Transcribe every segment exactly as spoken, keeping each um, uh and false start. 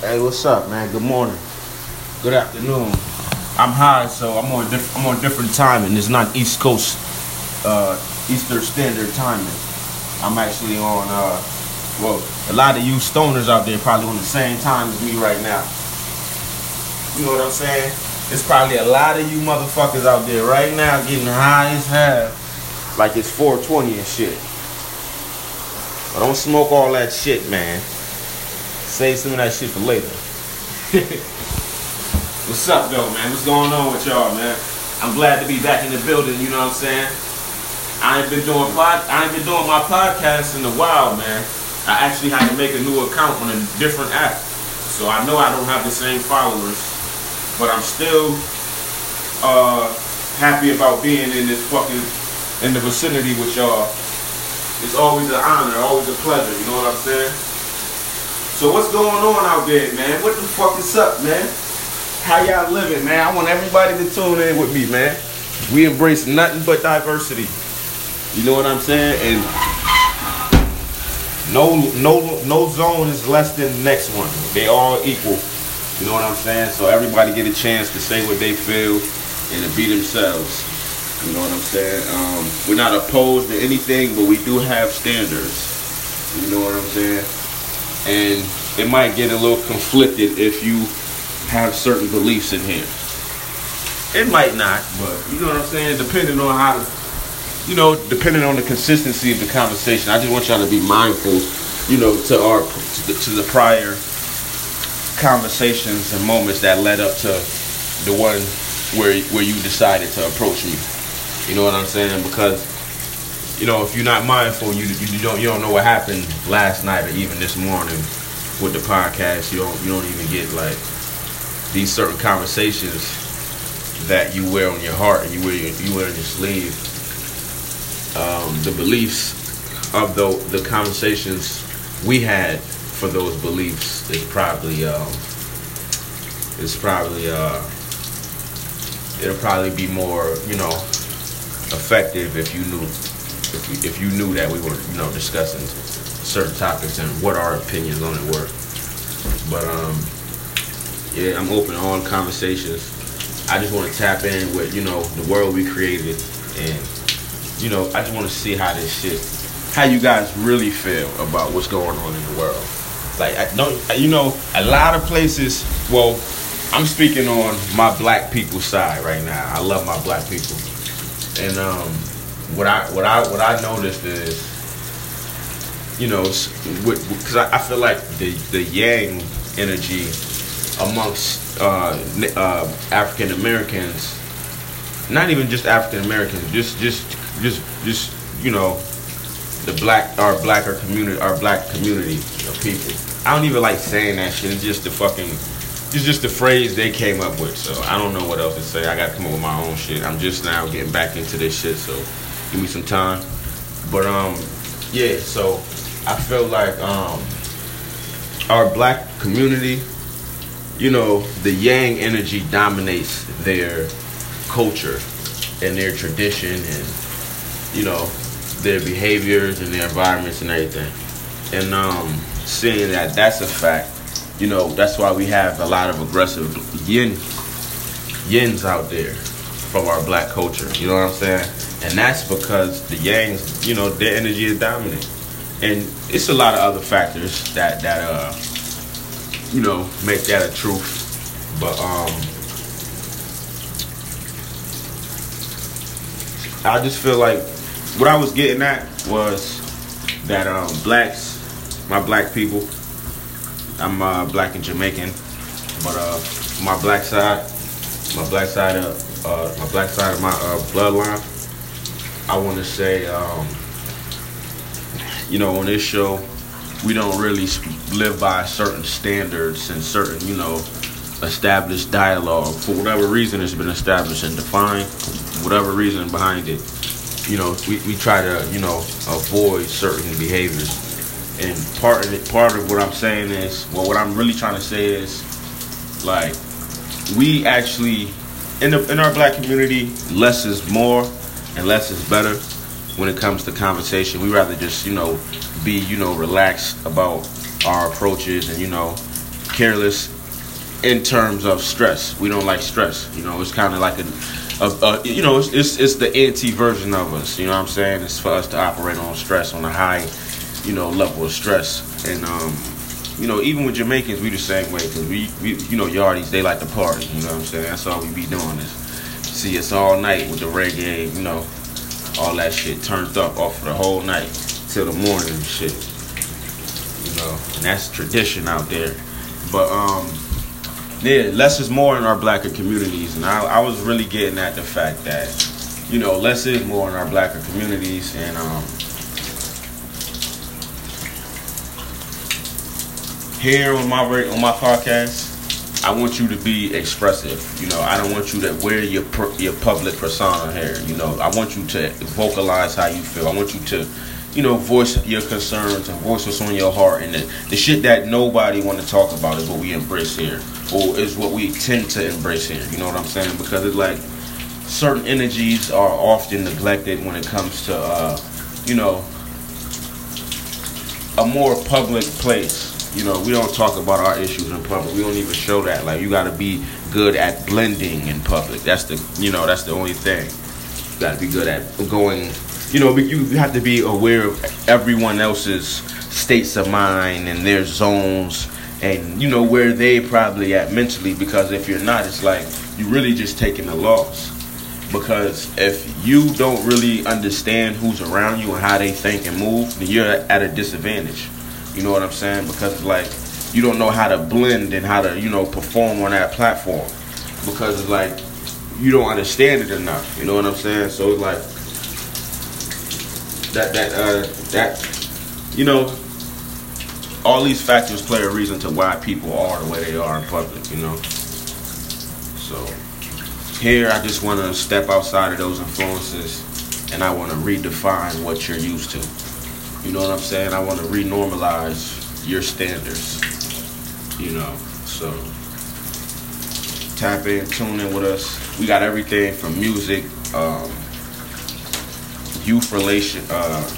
Hey, what's up, man? Good morning. Good afternoon. I'm high, so I'm on diff I'm on different timing. It's not East Coast, uh, Eastern Standard Timing. I'm actually on. Uh, well, a lot of you stoners out there probably on the same time as me right now. You know what I'm saying? It's probably a lot of you motherfuckers out there right now getting high as hell, like it's four twenty and shit. But don't smoke all that shit, man. Save some of that shit for later. What's up, though, man? What's going on with y'all, man? I'm glad to be back in the building. You know what I'm saying? I ain't been doing pod. I ain't been doing my podcast in a while, man. I actually had to make a new account on a different app, so I know I don't have the same followers. But I'm still uh, happy about being in this fucking, in the vicinity with y'all. It's always an honor, always a pleasure, you know what I'm saying? So what's going on out there, man? What the fuck is up, man? How y'all living, man? I want everybody to tune in with me, man. We embrace nothing but diversity. You know what I'm saying? And no, no, no zone is less than the next one. They all equal. You know what I'm saying? So everybody get a chance to say what they feel and to be themselves. You know what I'm saying? Um, we're not opposed to anything, but we do have standards. You know what I'm saying? And it might get a little conflicted if you have certain beliefs in here. It might not, but you know what I'm saying? Depending on how, you know, depending on the consistency of the conversation. I just want y'all to be mindful, you know, to our, to the, to the prior conversations and moments that led up to the one where where you decided to approach me. You know what I'm saying? Because, you know, if you're not mindful, you you don't you don't know what happened last night or even this morning with the podcast. You don't you don't even get like these certain conversations that you wear on your heart and you wear your, you wear on your sleeve. Um, the beliefs of the the conversations we had for those beliefs is probably um, it's probably uh, it'll probably be more, you know, effective if you knew if you, if you knew that we were, you know, discussing certain topics and what our opinions on it were. But um, yeah, I'm open to all conversations. I just want to tap in with, you know, the world we created, and you know, I just want to see how this shit, how you guys really feel about what's going on in the world. Like, I don't, you know, a lot of places, well, I'm speaking on my black people side right now. I love my black people. And um, what I what I, what I noticed is, you know, because I, I feel like the, the yang energy amongst uh, uh, African Americans, not even just African Americans, just, just, just, just, you know, the black, our blacker community, our black community of people. I don't even like saying that shit. It's just the fucking, it's just the phrase they came up with. So I don't know what else to say. I got to come up with my own shit. I'm just now getting back into this shit, so give me some time. But um, yeah. So I feel like um, our black community, you know, the yang energy dominates their culture and their tradition, and you know, their behaviors and their environments and everything. And um, seeing that that's a fact, you know, that's why we have a lot of aggressive yin, yins out there from our black culture, you know what I'm saying? And that's because the yangs, you know, their energy is dominant. And it's a lot of other factors that, that uh, you know, make that a truth. But um, I just feel like what I was getting at was that um, blacks, my black people, I'm uh, black and Jamaican, but uh, my black side, my black side of uh, my black side of my uh, bloodline, I want to say, um, you know, on this show, we don't really live by certain standards and certain, you know, established dialogue. For whatever reason, it's been established and defined. Whatever reason behind it. You know, we, we try to, you know, avoid certain behaviors. And part of it, part of what I'm saying is, well, what I'm really trying to say is, like, we actually, in, the, in our black community, less is more and less is better when it comes to conversation. We rather just, you know, be, you know, relaxed about our approaches and, you know, careless in terms of stress. We don't like stress. You know, it's kind of like a, a, a, you know, it's, it's it's the anti version of us. You know what I'm saying? It's for us to operate on stress, on a high, you know, level of stress. And um, you know, even with Jamaicans, we the same way, because we, we, you know, yardies, they like to party. You know what I'm saying? That's all we be doing is see us all night with the reggae. You know, all that shit turned up off for the whole night till the morning and shit. You know, and that's tradition out there. But um. Yeah, less is more in our blacker communities. And I, I was really getting at the fact that, you know, less is more in our blacker communities. And um, here on my on my podcast, I want you to be expressive. You know, I don't want you to wear your your public persona here. You know, I want you to vocalize how you feel. I want you to, you know, voice your concerns and voice what's on your heart. And the, the shit that nobody want to talk about is what we embrace here. Or is what we tend to embrace here. You know what I'm saying? Because it's like certain energies are often neglected when it comes to, uh, you know, a more public place. You know, we don't talk about our issues in public. We don't even show that. Like, you got to be good at blending in public. That's the, you know, that's the only thing. You got to be good at going, you know, you have to be aware of everyone else's states of mind and their zones. And, you know, where they probably at mentally. Because if you're not, it's like you really just taking a loss. Because if you don't really understand who's around you and how they think and move, then you're at a disadvantage. You know what I'm saying? Because it's like you don't know how to blend and how to, you know, perform on that platform. Because it's like you don't understand it enough. You know what I'm saying? So it's like that, that, uh, that, you know. All these factors play a reason to why people are the way they are in public, you know. So here I just want to step outside of those influences, and I want to redefine what you're used to. You know what I'm saying? I want to renormalize your standards, you know. So tap in, tune in with us. We got everything from music, um, youth relation. Uh,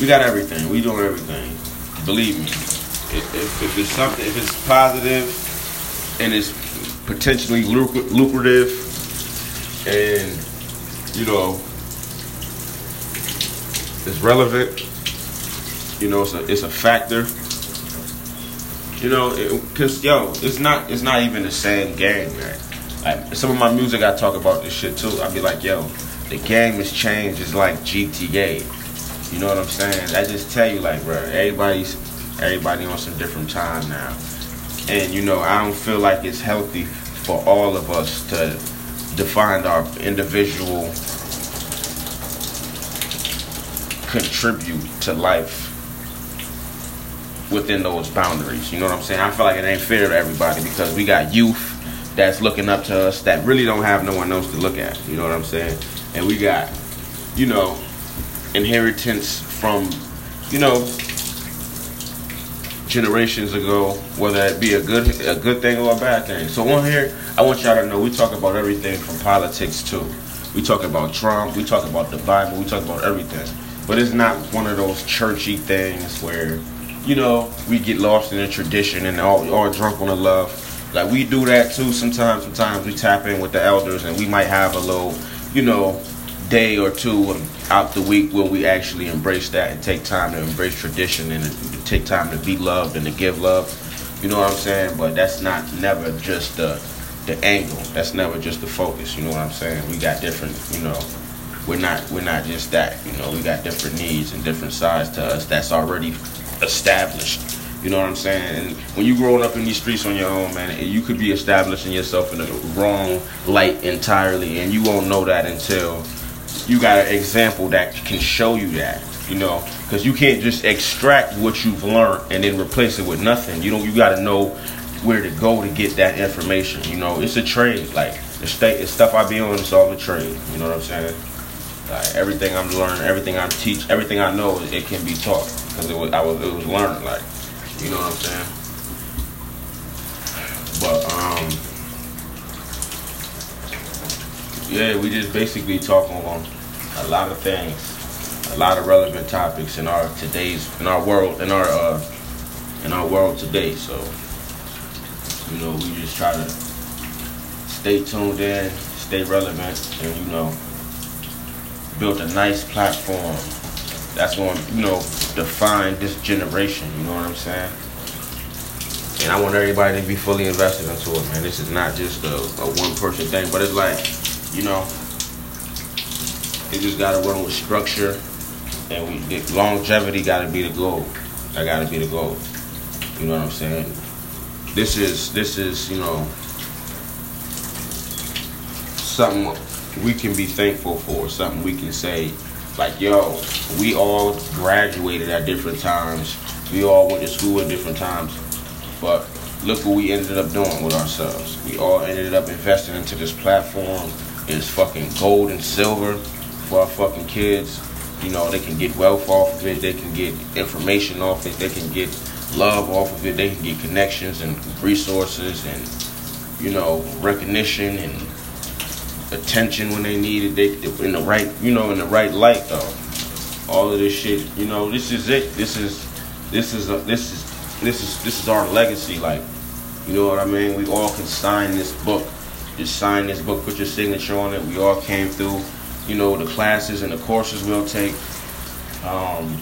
we got everything. We doing everything. Believe me. If, if, if it's something, if it's positive and it's potentially lucrative, and you know it's relevant, you know it's a it's a factor. You know, it, cause yo, it's not it's not even the same game, man. Like some of my music, I talk about this shit too. I be like, yo, the game has changed. It's like G T A. You know what I'm saying? I just tell you, like, bro, everybody's. Everybody on some different time now. And, you know, I don't feel like it's healthy for all of us to define our individual contribute to life within those boundaries. You know what I'm saying? I feel like it ain't fair to everybody because we got youth that's looking up to us that really don't have no one else to look at. You know what I'm saying? And we got, you know, inheritance from, you know, generations ago, whether it be a good a good thing or a bad thing. So on here, I want y'all to know we talk about everything from politics too. We talk about Trump, we talk about the Bible, we talk about everything. But it's not one of those churchy things where, you know, we get lost in a tradition and all, all drunk on the love. Like we do that too sometimes. Sometimes we tap in with the elders and we might have a little, you know, day or two out the week where we actually embrace that and take time to embrace tradition and to take time to be loved and to give love. You know what I'm saying? But that's not never just the the angle. That's never just the focus. You know what I'm saying? We got different, you know, we're not we're not just that. You know, we got different needs and different sides to us that's already established. You know what I'm saying? And when you growing up in these streets on your own, man, you could be establishing yourself in the wrong light entirely, and you won't know that until you got an example that can show you that, you know, because you can't just extract what you've learned and then replace it with nothing. You don't. You got to know where to go to get that information. You know, it's a trade. Like the state, the stuff I be on, it's all a trade. You know what I'm saying? Like everything I'm learning, everything I teach, everything I know, it can be taught because it was, I was, it was learned. Like, you know what I'm saying? But um. Yeah, we just basically talking on a lot of things, a lot of relevant topics in our today's, in our world, in our, uh, in our world today. So you know, we just try to stay tuned in, stay relevant, and, you know, build a nice platform that's going to, you know, define this generation, you know what I'm saying? And I want everybody to be fully invested into it, man. This is not just a, a one-person thing, but it's like, you know, it just got to run with structure, and we the longevity got to be the goal. That got to be the goal. You know what I'm saying? This is, this is, you know, something we can be thankful for, something we can say, like, yo, we all graduated at different times. We all went to school at different times. But look what we ended up doing with ourselves. We all ended up investing into this platform. It's fucking gold and silver for our fucking kids. You know, they can get wealth off of it. They can get information off it. They can get love off of it. They can get connections and resources and, you know, recognition and attention when they need it. They in the right, you know, in the right light though. All of this shit, you know, this is it. This is, this is, a, this is. This is this is our legacy, like, you know what I mean? We all can sign this book. Just sign this book, put your signature on it. We all came through, you know, the classes and the courses we'll take. Um,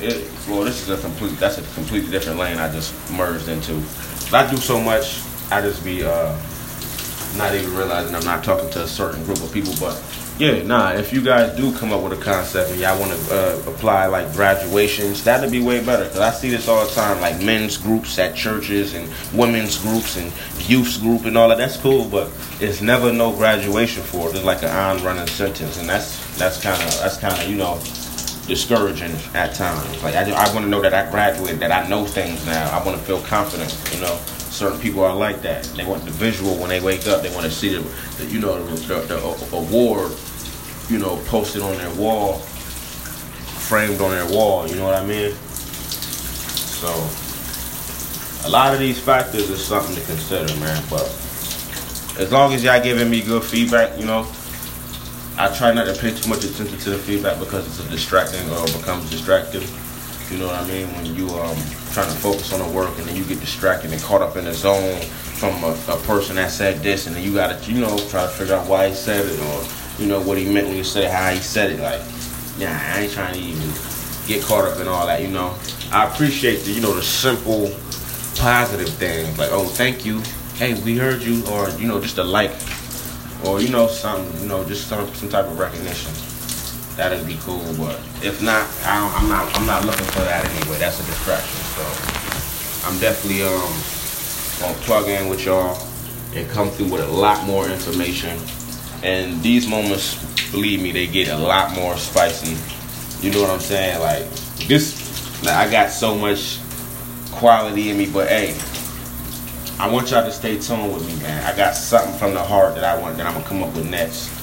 it, well, this is a complete, that's a completely different lane I just merged into. But I do so much, I just be uh, not even realizing I'm not talking to a certain group of people. But yeah, nah, if you guys do come up with a concept and y'all want to uh, apply, like, graduations, that'd be way better. Because I see this all the time, like, men's groups at churches and women's groups and youth's group and all that. That's cool, but it's never no graduation for it. It's like an on-running sentence, and that's that's kind of, that's kind of you know, discouraging at times. Like, I, I want to know that I graduated, that I know things now. I want to feel confident, you know. Certain people are like that. They want the visual when they wake up. They want to see the, the you know, the, the award, you know, posted on their wall, framed on their wall. You know what I mean? So, a lot of these factors are something to consider, man. But as long as y'all giving me good feedback, you know, I try not to pay too much attention to the feedback because it's a distracting or becomes distractive. You know what I mean? When you um trying to focus on the work and then you get distracted and caught up in the zone from a, a person that said this, and then you gotta, you know, try to figure out why he said it or, you know, what he meant when he said it, how he said it. Like, nah, I ain't trying to even get caught up in all that, you know. I appreciate the, you know, the simple positive things, like, oh, thank you, hey, we heard you, or, you know, just a like, or, you know, something, you know, just some some type of recognition. That'd be cool, but if not, I don't, I'm not, I'm not looking for that anyway. That's a distraction. So I'm definitely um gonna plug in with y'all and come through with a lot more information. And these moments, believe me, they get a lot more spicy. You know what I'm saying? Like this, like, I got so much quality in me, but hey, I want y'all to stay tuned with me, man. I got something from the heart that I want that I'm gonna come up with next.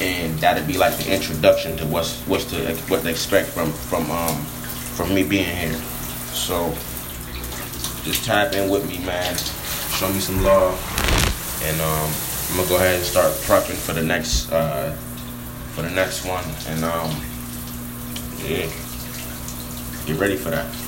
And that'd be like the introduction to what's what's to what to expect from from um from me being here. So just tap in with me, man. Show me some love, and um, I'm gonna go ahead and start prepping for the next uh, for the next one. And um, yeah, get ready for that.